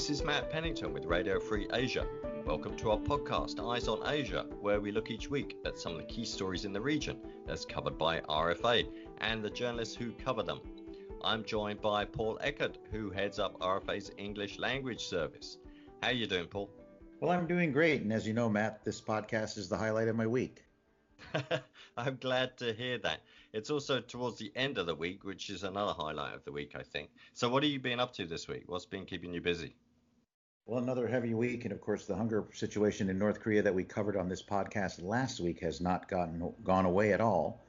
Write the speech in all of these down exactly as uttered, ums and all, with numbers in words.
This is Matt Pennington with Radio Free Asia. Welcome to our podcast, Eyes on Asia, where we look each week at some of the key stories in the region that's covered by R F A and the journalists who cover them. I'm joined by Paul Eckert, who heads up R F A's English language service. How you doing, Paul? Well, I'm doing great. And as you know, Matt, this podcast is the highlight of my week. I'm glad to hear that. It's also towards the end of the week, which is another highlight of the week, I think. So what have you been up to this week? What's been keeping you busy? Well, another heavy week. And, of course, the hunger situation in North Korea that we covered on this podcast last week has not gotten gone away at all.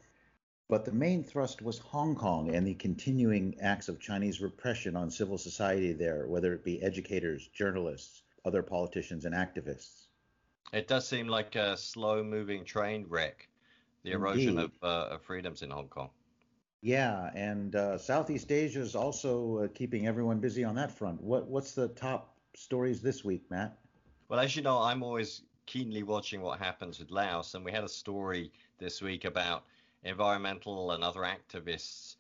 But the main thrust was Hong Kong and the continuing acts of Chinese repression on civil society there, whether it be educators, journalists, other politicians and activists. It does seem like a slow-moving train wreck, the erosion of, uh, of freedoms in Hong Kong. Yeah, and uh, Southeast Asia is also uh, keeping everyone busy on that front. What What's the top stories this week, Matt? Well, as you know, I'm always keenly watching what happens with Laos, and we had a story this week about environmental and other activists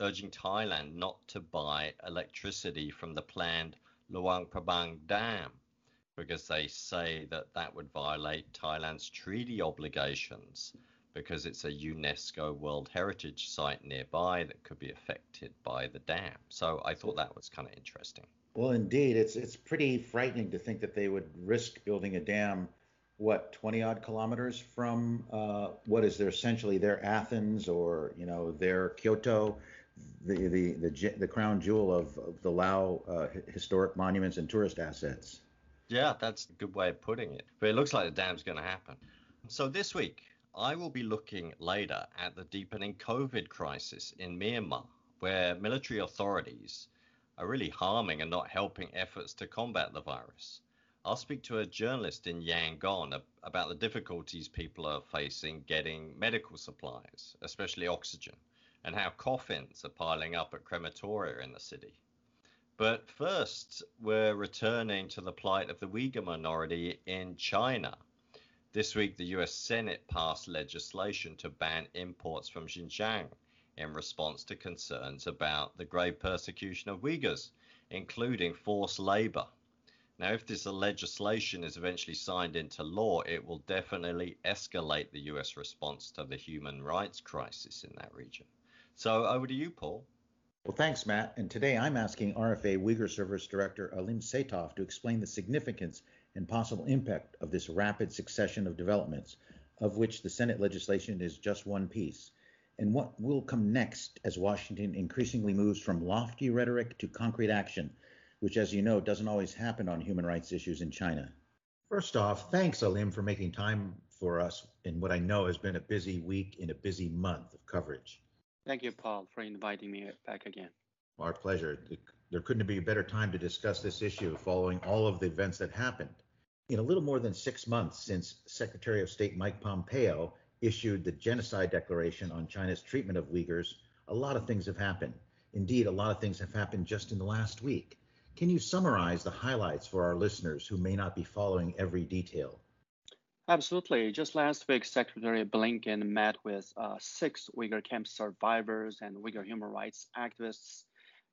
urging Thailand not to buy electricity from the planned Luang Prabang Dam, because they say that that would violate Thailand's treaty obligations because it's a UNESCO World Heritage Site nearby that could be affected by the dam. So I thought that was kind of interesting. Well, indeed, it's it's pretty frightening to think that they would risk building a dam, what, twenty odd kilometers from uh, what is there essentially their Athens or, you know, their Kyoto, the the the, the crown jewel of, of the Lao uh, historic monuments and tourist assets. Yeah, that's a good way of putting it. But it looks like the dam's going to happen. So this week, I will be looking later at the deepening COVID crisis in Myanmar, where military authorities are really harming and not helping efforts to combat the virus. I'll speak to a journalist in Yangon about the difficulties people are facing getting medical supplies, especially oxygen, and how coffins are piling up at crematoria in the city. But first, we're returning to the plight of the Uyghur minority in China. This week, the U S Senate passed legislation to ban imports from Xinjiang in response to concerns about the grave persecution of Uyghurs, including forced labor. Now, if this legislation is eventually signed into law, it will definitely escalate the U S response to the human rights crisis in that region. So over to you, Paul. Well, thanks, Matt. And today I'm asking R F A Uyghur Service Director Alim Seytoff to explain the significance and possible impact of this rapid succession of developments, of which the Senate legislation is just one piece, and what will come next as Washington increasingly moves from lofty rhetoric to concrete action, which, as you know, doesn't always happen on human rights issues in China. First off, thanks, Alim, for making time for us in what I know has been a busy week and a busy month of coverage. Thank you, Paul, for inviting me back again. Our pleasure. There couldn't be a better time to discuss this issue following all of the events that happened. In a little more than six months since Secretary of State Mike Pompeo issued the Genocide Declaration on China's treatment of Uyghurs, a lot of things have happened. Indeed, a lot of things have happened just in the last week. Can you summarize the highlights for our listeners who may not be following every detail? Absolutely. Just last week, Secretary Blinken met with uh, six Uyghur camp survivors and Uyghur human rights activists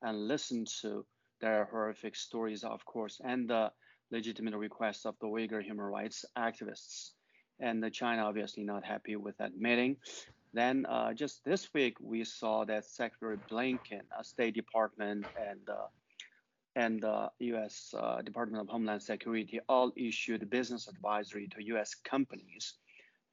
and listened to their horrific stories, of course, and the legitimate requests of the Uyghur human rights activists. And China obviously not happy with that meeting. Then uh, just this week, we saw that Secretary Blinken, uh, State Department, and uh, and the U S Uh, Department of Homeland Security all issued business advisory to U S companies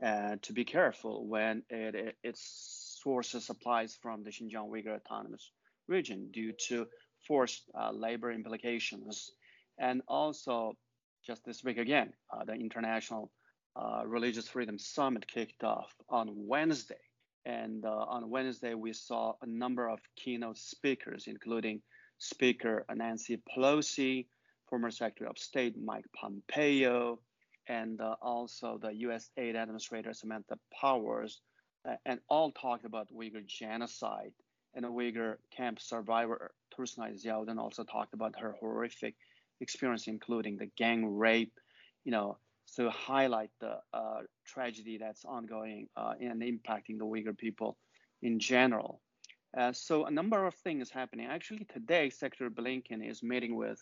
uh, to be careful when it, it, it sources supplies from the Xinjiang Uyghur Autonomous Region due to forced uh, labor implications. And also, just this week again, uh, the International uh, Religious Freedom Summit kicked off on Wednesday. And uh, on Wednesday, we saw a number of keynote speakers, including Speaker Nancy Pelosi, former Secretary of State Mike Pompeo, and uh, also the U S Aid Administrator Samantha Power, uh, and all talked about Uyghur genocide. And a Uyghur camp survivor, Tursnay Ziaudan, also talked about her horrific experience, including the gang rape, you know, to highlight the uh, tragedy that's ongoing uh, and impacting the Uyghur people in general. Uh, so a number of things happening. Actually, today, Secretary Blinken is meeting with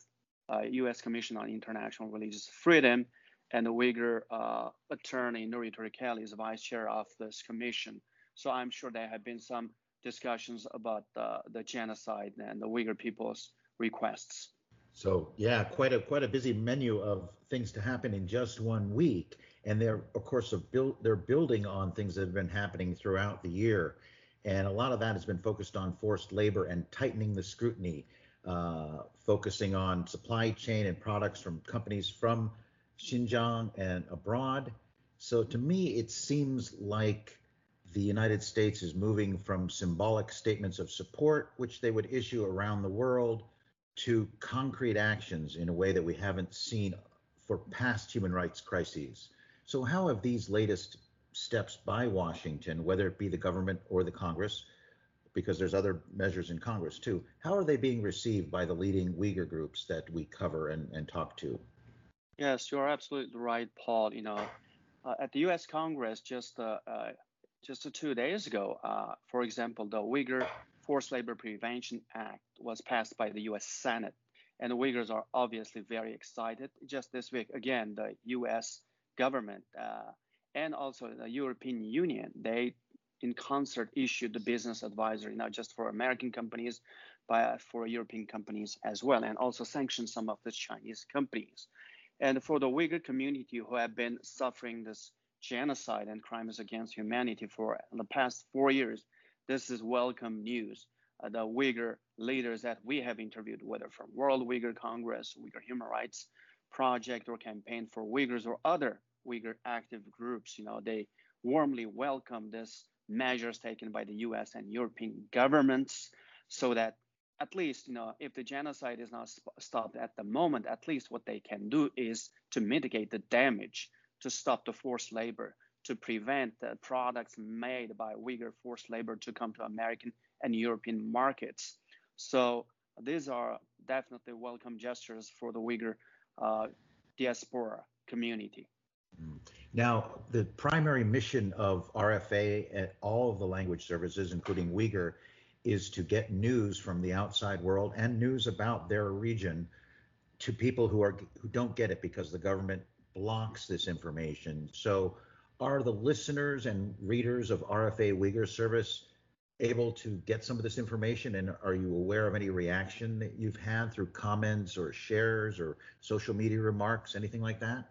uh, U S Commission on International Religious Freedom, and the Uyghur uh, attorney Nury Turkel is vice chair of this commission. So I'm sure there have been some discussions about uh, the genocide and the Uyghur people's requests. So yeah, quite a quite a busy menu of things to happen in just one week, and they're of course a build, they're building on things that have been happening throughout the year, and a lot of that has been focused on forced labor and tightening the scrutiny, uh, focusing on supply chain and products from companies from Xinjiang and abroad. So to me, it seems like the United States is moving from symbolic statements of support, which they would issue around the world, to concrete actions in a way that we haven't seen for past human rights crises. So how have these latest steps by Washington, whether it be the government or the Congress, because there's other measures in Congress too, how are they being received by the leading Uyghur groups that we cover and, and talk to? Yes, you're absolutely right, Paul. You know, uh, at the U S Congress just uh, uh, just two days ago, uh, for example, the Uyghur Forced Labor Prevention Act was passed by the U S Senate, and the Uyghurs are obviously very excited. Just this week, again, the U S government uh, and also the European Union, they in concert issued the business advisory, not just for American companies, but for European companies as well, and also sanctioned some of the Chinese companies. And for the Uyghur community who have been suffering this genocide and crimes against humanity for the past four years, this is welcome news. Uh, the Uyghur leaders that we have interviewed, whether from World Uyghur Congress, Uyghur Human Rights Project, or Campaign for Uyghurs, or other Uyghur active groups, you know, they warmly welcome these measures taken by the U S and European governments, so that at least, you know, if the genocide is not sp- stopped at the moment, at least what they can do is to mitigate the damage, to stop the forced labor, to prevent the products made by Uyghur forced labor to come to American and European markets. So these are definitely welcome gestures for the Uyghur uh, diaspora community. Now, the primary mission of R F A and all of the language services, including Uyghur, is to get news from the outside world and news about their region to people who are who don't get it because the government blocks this information. So are the listeners and readers of R F A Uyghur Service able to get some of this information? And are you aware of any reaction that you've had through comments or shares or social media remarks, anything like that?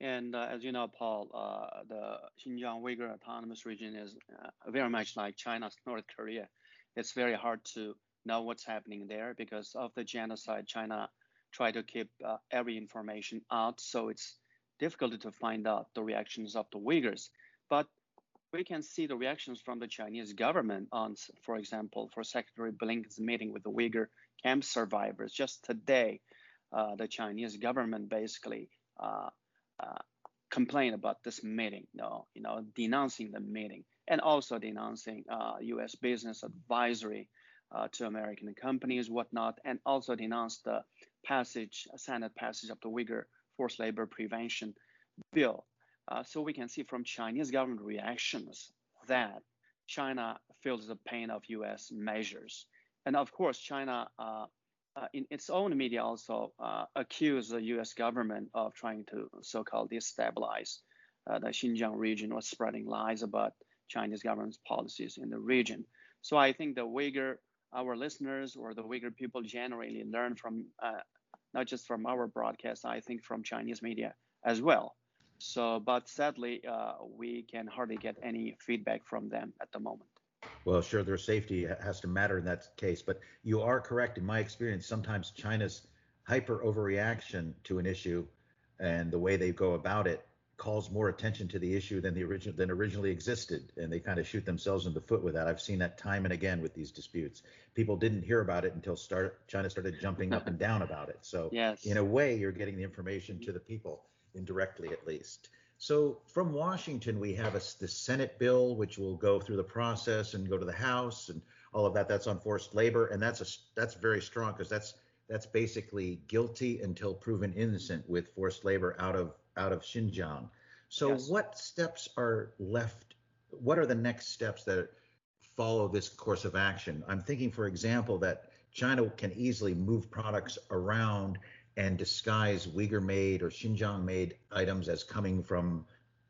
And uh, as you know, Paul, uh, the Xinjiang Uyghur Autonomous Region is uh, very much like China's North Korea. It's very hard to know what's happening there because of the genocide. China tried to keep uh, every information out, so it's difficult to find out the reactions of the Uyghurs. But we can see the reactions from the Chinese government on, for example, for Secretary Blinken's meeting with the Uyghur camp survivors. Just today, uh, the Chinese government basically uh, uh, complained about this meeting, you know, you know, denouncing the meeting and also denouncing uh, U S business advisory uh, to American companies, whatnot, and also denounced the passage, Senate passage of the Uyghur Forced Labor Prevention Bill. Uh, so we can see from Chinese government reactions that China feels the pain of U S measures. And of course, China uh, uh, in its own media also uh, accused the U S government of trying to so-called destabilize uh, the Xinjiang region or spreading lies about Chinese government's policies in the region. So I think the Uyghur, our listeners or the Uyghur people generally learn from uh, not just from our broadcast, I think from Chinese media as well. So, but sadly, uh, we can hardly get any feedback from them at the moment. Well, sure, their safety has to matter in that case, but you are correct. In my experience, sometimes China's hyper overreaction to an issue and the way they go about it calls more attention to the issue than the original than originally existed, and they kind of shoot themselves in the foot with that. I've seen that time and again with these disputes. People didn't hear about it until start, China started jumping up and down about it. So yes. In a way, you're getting the information to the people indirectly, at least. So from Washington, we have a, the Senate bill, which will go through the process and go to the House and all of that. That's on forced labor, and that's a that's very strong because that's that's basically guilty until proven innocent with forced labor out of out of Xinjiang. So yes. What steps are left? What are the next steps that follow this course of action? I'm thinking, for example, that China can easily move products around and disguise Uyghur-made or Xinjiang-made items as coming from,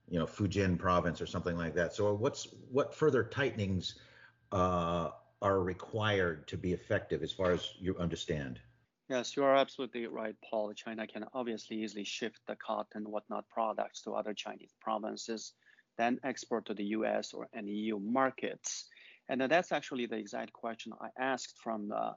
you know, Fujian province or something like that. So what's what further tightenings uh, are required to be effective, as far as you understand? Yes, you are absolutely right, Paul. China can obviously easily shift the cotton and whatnot products to other Chinese provinces, then export to the U S or an E U markets. And that's actually the exact question I asked from the,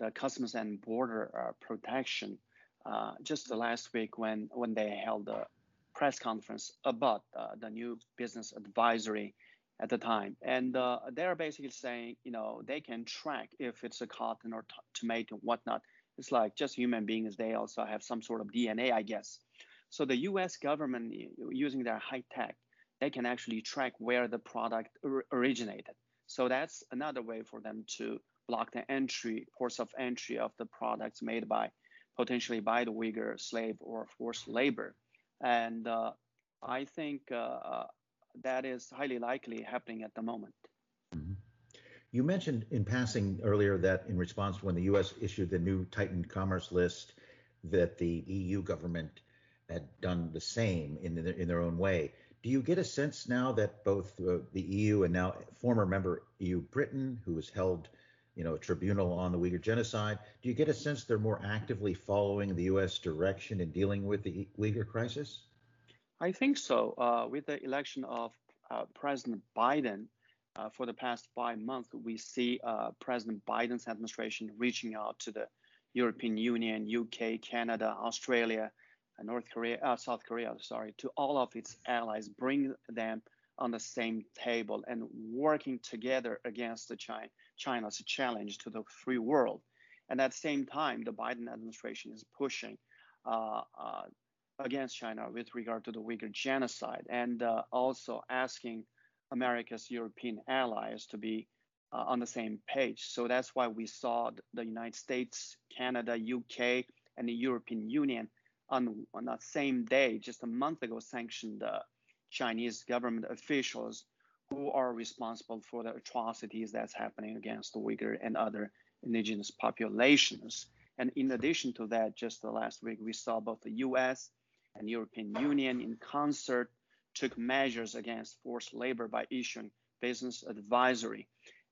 the Customs and Border uh, Protection uh, just the last week when, when they held a press conference about uh, the new business advisory at the time. And uh, they're basically saying, you know, they can track if it's a cotton or t- tomato and whatnot. It's like just human beings. They also have some sort of D N A, I guess. So the U S government, using their high tech, they can actually track where the product or- originated. So that's another way for them to block the entry, ports of entry of the products made by potentially by the Uyghur slave or forced labor. And uh, I think uh, that is highly likely happening at the moment. Mm-hmm. You mentioned in passing earlier that in response to when the U S issued the new tightened commerce list, that the E U government had done the same in their, in their own way. Do you get a sense now that both uh, the E U and now former member E U Britain, who has held, you know, a tribunal on the Uyghur genocide, do you get a sense they're more actively following the U S direction in dealing with the Uyghur crisis? I think so. Uh, with the election of uh, President Biden, Uh, for the past five months, we see uh, President Biden's administration reaching out to the European Union, U K, Canada, Australia, and North Korea, uh, South Korea, sorry, to all of its allies, bring them on the same table and working together against the China, China's challenge to the free world. And at the same time, the Biden administration is pushing uh, uh, against China with regard to the Uyghur genocide, and uh, also asking America's European allies to be uh, on the same page. So that's why we saw the United States, Canada, U K, and the European Union on, on that same day, just a month ago, sanctioned uh, Chinese government officials who are responsible for the atrocities that's happening against the Uyghur and other indigenous populations. And in addition to that, just the last week, we saw both the U S and European Union in concert took measures against forced labor by issuing business advisory.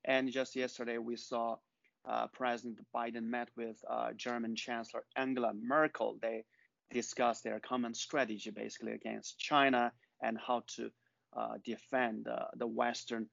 And just yesterday, we saw uh, President Biden met with uh, German Chancellor Angela Merkel. They discussed their common strategy, basically, against China and how to uh, defend uh, the Western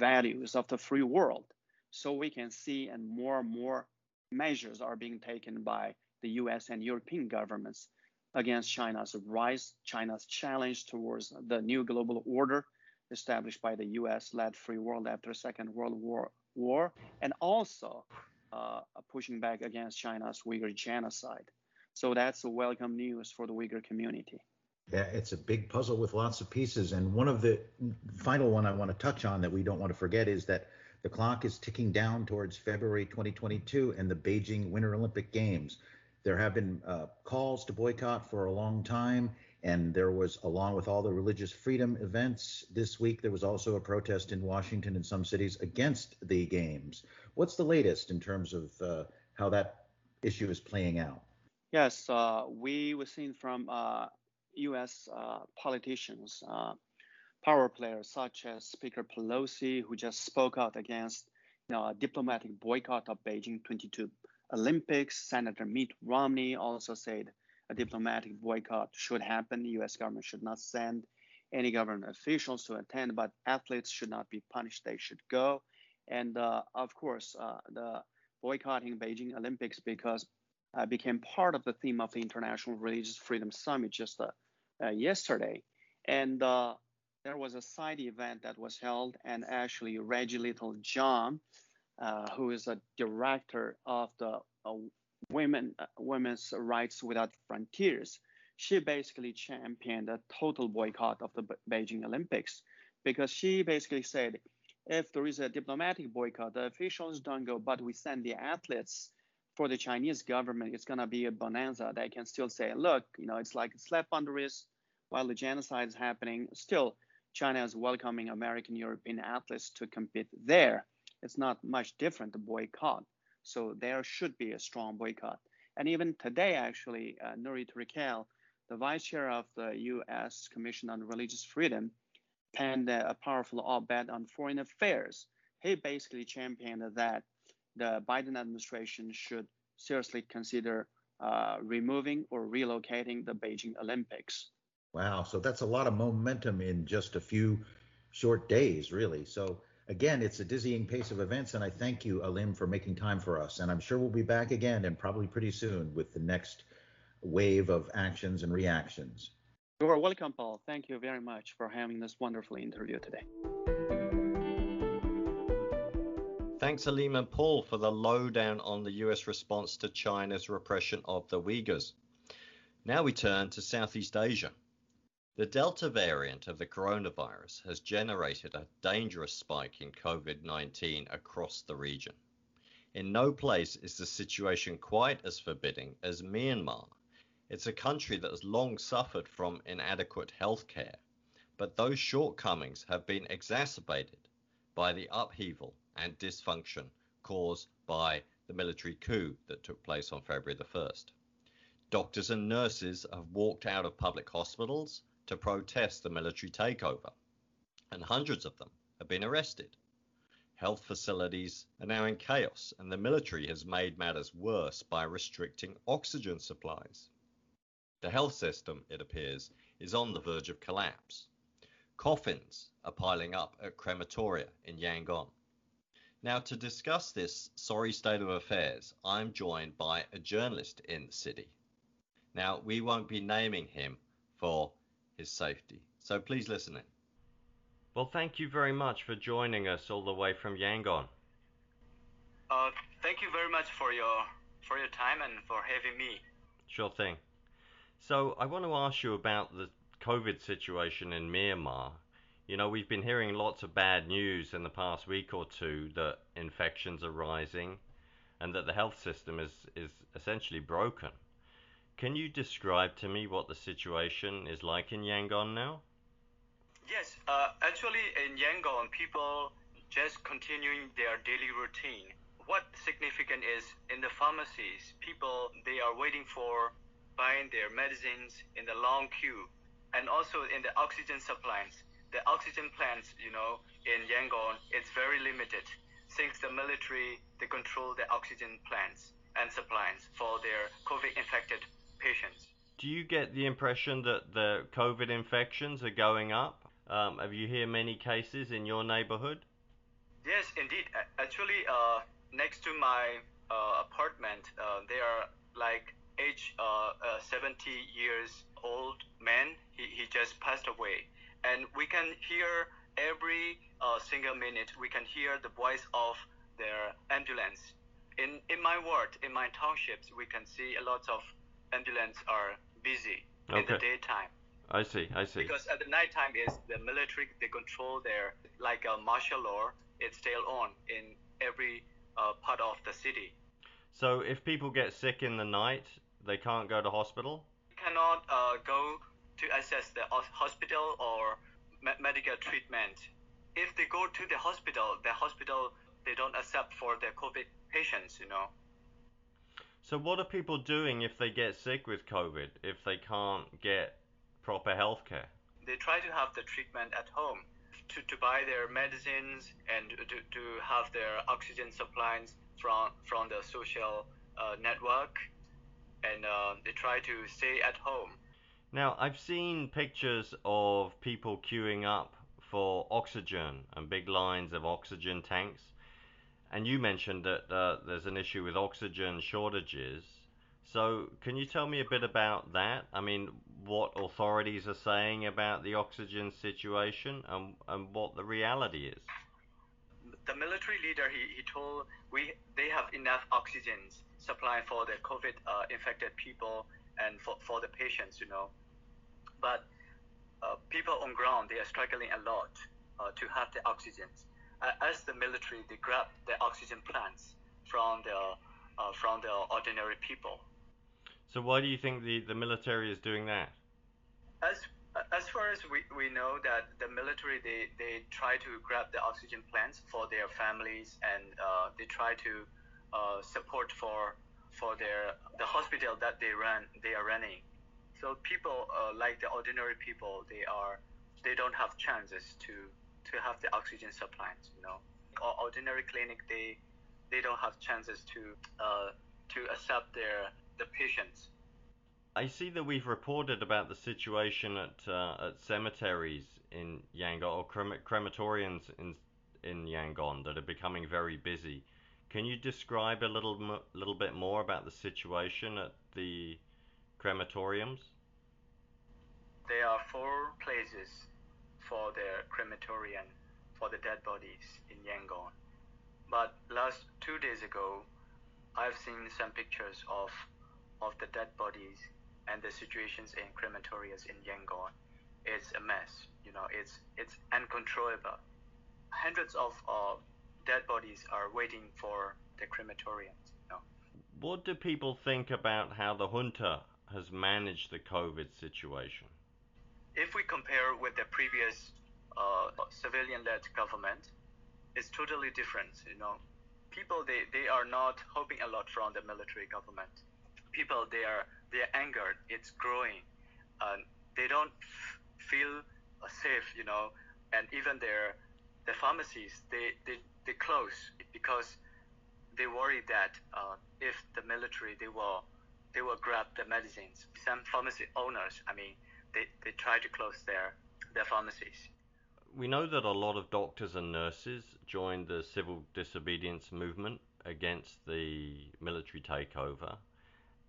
values of the free world. So we can see, and more and more measures are being taken by the U S and European governments against China's rise, China's challenge towards the new global order established by the U S-led free world after Second World War, war and also uh, pushing back against China's Uyghur genocide. So that's a welcome news for the Uyghur community. Yeah, it's a big puzzle with lots of pieces. And one of the final one I want to touch on that we don't want to forget is that the clock is ticking down towards February twenty twenty-two and the Beijing Winter Olympic Games. There have been uh, calls to boycott for a long time, and there was, along with all the religious freedom events this week, there was also a protest in Washington in some cities against the games. What's the latest in terms of uh, how that issue is playing out? Yes, uh, we were seeing from uh, U S uh, politicians, uh, power players such as Speaker Pelosi, who just spoke out against, you know, a diplomatic boycott of Beijing twenty-two. Olympics. Senator Mitt Romney also said a diplomatic boycott should happen. The U S government should not send any government officials to attend, but athletes should not be punished. They should go. And uh, of course, uh, the boycotting Beijing Olympics because uh, became part of the theme of the International Religious Freedom Summit just uh, uh, yesterday. And uh, there was a side event that was held, and actually Reggie Little John, Uh, who is a director of the uh, Women uh, Women's Rights Without Frontiers. She basically championed a total boycott of the B- Beijing Olympics because she basically said, if there is a diplomatic boycott, the officials don't go, but we send the athletes. For the Chinese government, it's going to be a bonanza. They can still say, look, you know, it's like a slap on the wrist while the genocide is happening. Still, China is welcoming American, European athletes to compete there. It's not much different, the boycott. So there should be a strong boycott. And even today, actually, uh, Nury Turkel, the vice chair of the U S Commission on Religious Freedom, penned a powerful op-ed on foreign affairs. He basically championed that the Biden administration should seriously consider uh, removing or relocating the Beijing Olympics. Wow. So that's a lot of momentum in just a few short days, really. So again, it's a dizzying pace of events. And I thank you, Alim, for making time for us. And I'm sure we'll be back again, and probably pretty soon, with the next wave of actions and reactions. You are welcome, Paul. Thank you very much for having this wonderful interview today. Thanks, Alim and Paul, for the lowdown on the U S response to China's repression of the Uyghurs. Now we turn to Southeast Asia. The Delta variant of the coronavirus has generated a dangerous spike in COVID nineteen across the region. In no place is the situation quite as forbidding as Myanmar. It's a country that has long suffered from inadequate healthcare, but those shortcomings have been exacerbated by the upheaval and dysfunction caused by the military coup that took place on February the first. Doctors and nurses have walked out of public hospitals to protest the military takeover, and hundreds of them have been arrested. Health facilities are now in chaos, and the military has made matters worse by restricting oxygen supplies. The health system, it appears, is on the verge of collapse. Coffins are piling up at crematoria in Yangon. Now, to discuss this sorry state of affairs, I'm joined by a journalist in the city. Now, we won't be naming him for his safety, so please listen in. Well, thank you very much for joining us all the way from Yangon. Uh, thank you very much for your for your time and for having me. Sure thing. So I want to ask you about the COVID situation in Myanmar. You know, we've been hearing lots of bad news in the past week or two that infections are rising and that the health system is, is essentially broken. Can you describe to me what the situation is like in Yangon now? Yes, uh, actually in Yangon, people just continuing their daily routine. What's significant is in the pharmacies, people, they are waiting for buying their medicines in the long queue, and also in the oxygen supplies. The oxygen plants, you know, in Yangon, it's very limited since the military, they control the oxygen plants and supplies for their COVID-infected patients. Do you get the impression that the COVID infections are going up? Um, have you heard many cases in your neighborhood? Yes, indeed. Actually, uh, next to my uh, apartment, uh, there are like age uh, uh, seventy years old man. He, he just passed away. And we can hear every uh, single minute, we can hear the voice of their ambulance. In, in my ward, in my townships, we can see a lot of ambulances are busy okay. in the daytime. I see, I see. Because at the nighttime is the military, they control their, like a martial law, it's still on in every uh, part of the city. So if people get sick in the night, they can't go to hospital? They cannot uh, go to access the hospital or me- medical treatment. If they go to the hospital, the hospital, they don't accept for their COVID patients, you know. So what are people doing if they get sick with COVID, if they can't get proper health care? They try to have the treatment at home, to, to buy their medicines and to, to have their oxygen supplies from from the social uh, network, and uh, they try to stay at home. Now, I've seen pictures of people queuing up for oxygen and big lines of oxygen tanks. And you mentioned that uh, there's an issue with oxygen shortages. So can you tell me a bit about that? I mean, what authorities are saying about the oxygen situation and, and what the reality is? The military leader, he, he told we they have enough oxygen supply for the COVID uh, infected people and for, for the patients, you know. But uh, people on ground, they are struggling a lot uh, to have the oxygen. Uh, as the military, they grab the oxygen plants from the uh, from the ordinary people. So why do you think the, the military is doing that? As as far as we, we know that the military, they, they try to grab the oxygen plants for their families, and uh, they try to uh, support for for their the hospital that they run they are running. So people uh, like the ordinary people, they are they don't have chances to to have the oxygen supplies, you know. Or ordinary clinic, they they don't have chances to uh, to accept their the patients. I see that we've reported about the situation at uh, at cemeteries in Yangon, or crema- crematoriums in in Yangon that are becoming very busy. Can you describe a little m- little bit more about the situation at the crematoriums? There are four places for the crematorium for the dead bodies in Yangon. But last two days ago, I've seen some pictures of of the dead bodies and the situations in crematoriums in Yangon. It's a mess, you know. It's it's uncontrollable. Hundreds of uh, dead bodies are waiting for the crematoriums, you know. What do people think about how the junta has managed the COVID situation? If we compare with the previous uh, civilian-led government, it's totally different, you know. People, they, they are not hoping a lot from the military government. People, they are their anger, it's growing. Uh, they don't f- feel safe, you know, and even their the pharmacies, they, they, they close because they worry that uh, if the military, they will they will grab the medicines. Some pharmacy owners, I mean, they, they try to close their, their pharmacies. We know that a lot of doctors and nurses joined the civil disobedience movement against the military takeover,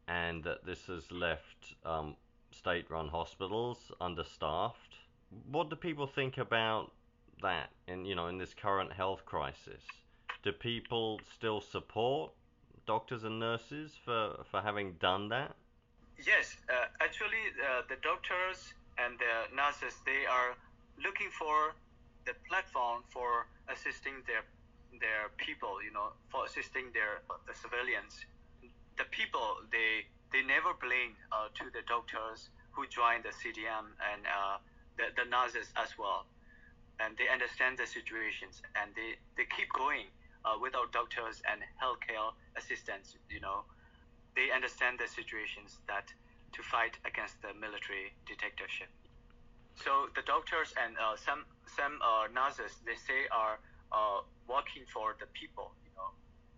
and that this has left um, state-run hospitals understaffed. What do people think about that in, you know, in this current health crisis? Do people still support doctors and nurses for, for having done that? Yes, uh, actually uh, the doctors and the nurses, they are looking for the platform for assisting their their people, you know, for assisting their the civilians. The people, they they never blame uh, to the doctors who joined the C D M and uh, the, the nurses as well. And they understand the situations, and they, they keep going uh, without doctors and healthcare assistants, you know. They understand the situations that to fight against the military dictatorship. So the doctors and uh, some some uh, nurses, they say are uh, working for the people, you know,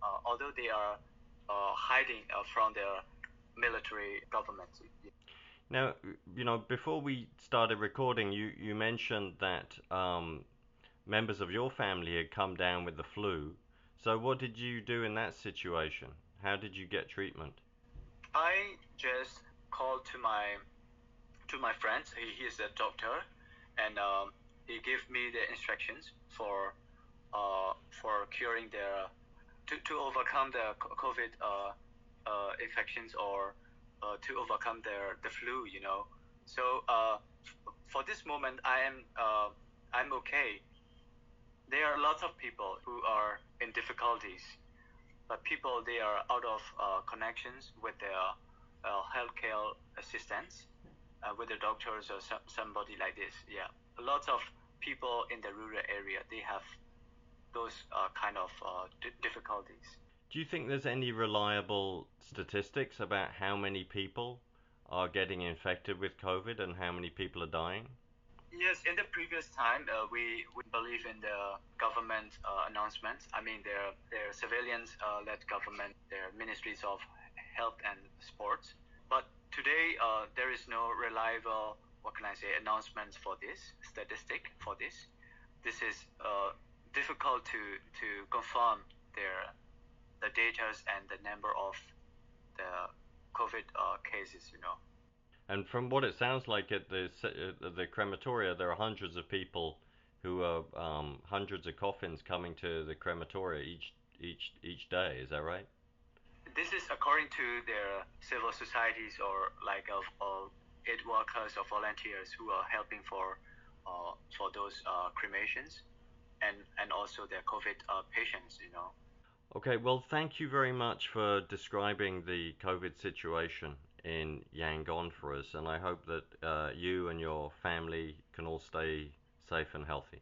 uh, although they are uh, hiding uh, from their military government. Now, you know, before we started recording, you, you mentioned that um, members of your family had come down with the flu. So what did you do in that situation? How did you get treatment? I just called to my to my friend. He, he is a doctor, and um, he gave me the instructions for uh, for curing their to to overcome the COVID uh, uh, infections or. Uh, to overcome their the flu, you know. So uh, f- for this moment, I am uh, I'm okay. There are lots of people who are in difficulties, but people they are out of uh, connections with their uh, healthcare assistants, uh, with the doctors or some, somebody like this. Yeah, lots of people in the rural area they have those uh, kind of uh, d- difficulties. Do you think there's any reliable statistics about how many people are getting infected with COVID and how many people are dying? Yes, in the previous time, uh, we, we believe in the government uh, announcements. I mean, their their civilians-led uh, government, their ministries of health and sports. But today, uh, there is no reliable, what can I say, announcements for this, statistic for this. This is uh, difficult to, to confirm their the data and the number of the COVID uh, cases, you know. And from what it sounds like at the uh, the crematoria, there are hundreds of people who are um, hundreds of coffins coming to the crematoria each each each day. Is that right? This is according to their civil societies or like of, of aid workers or volunteers who are helping for uh, for those uh, cremations and and also their COVID uh, patients, you know. Okay, well, thank you very much for describing the COVID situation in Yangon for us, and I hope that uh, you and your family can all stay safe and healthy.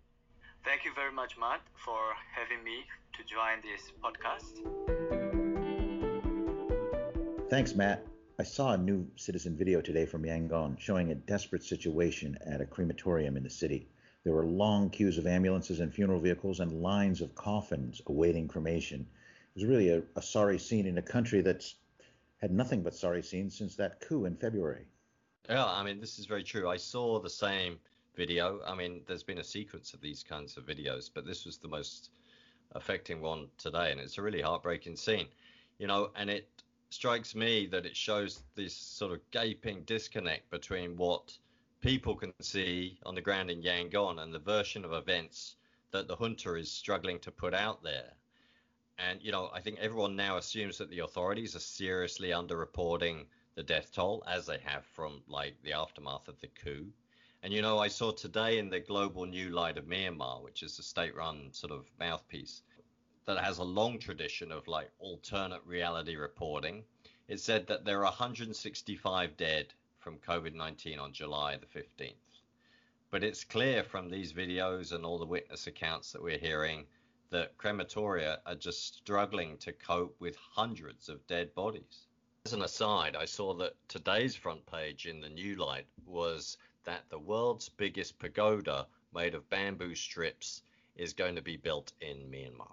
Thank you very much, Matt, for having me to join this podcast. Thanks, Matt. I saw a new Citizen video today from Yangon showing a desperate situation at a crematorium in the city. There were long queues of ambulances and funeral vehicles and lines of coffins awaiting cremation. It was really a, a sorry scene in a country that's had nothing but sorry scenes since that coup in February. Yeah, I mean, this is very true. I saw the same video. I mean, there's been a sequence of these kinds of videos, but this was the most affecting one today, and it's a really heartbreaking scene, you know, and it strikes me that it shows this sort of gaping disconnect between what people can see on the ground in Yangon and the version of events that the junta is struggling to put out there. And, you know, I think everyone now assumes that the authorities are seriously underreporting the death toll, as they have from, like, the aftermath of the coup. And, you know, I saw today in the Global New Light of Myanmar, which is a state-run sort of mouthpiece that has a long tradition of, like, alternate reality reporting, it said that there are one hundred sixty-five dead from COVID nineteen on July the fifteenth. But it's clear from these videos and all the witness accounts that we're hearing that crematoria are just struggling to cope with hundreds of dead bodies. As an aside, I saw that today's front page in the New Light was that the world's biggest pagoda made of bamboo strips is going to be built in Myanmar.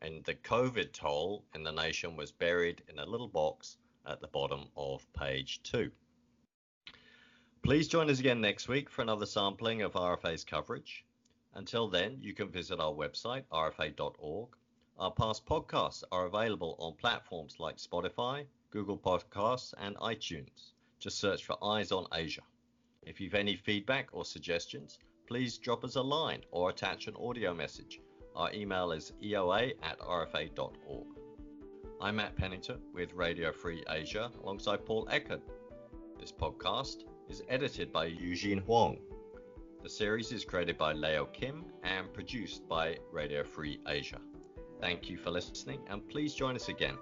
And the COVID toll in the nation was buried in a little box at the bottom of page two. Please join us again next week for another sampling of R F A's coverage. Until then, you can visit our website, r f a dot org. Our past podcasts are available on platforms like Spotify, Google Podcasts, and iTunes. Just search for Eyes on Asia. If you've any feedback or suggestions, please drop us a line or attach an audio message. Our email is e o a at r f a dot org. I'm Matt Pennington with Radio Free Asia alongside Paul Eckert. This podcast is edited by Eugene Huang. The series is created by Leo Kim and produced by Radio Free Asia. Thank you for listening, and please join us again.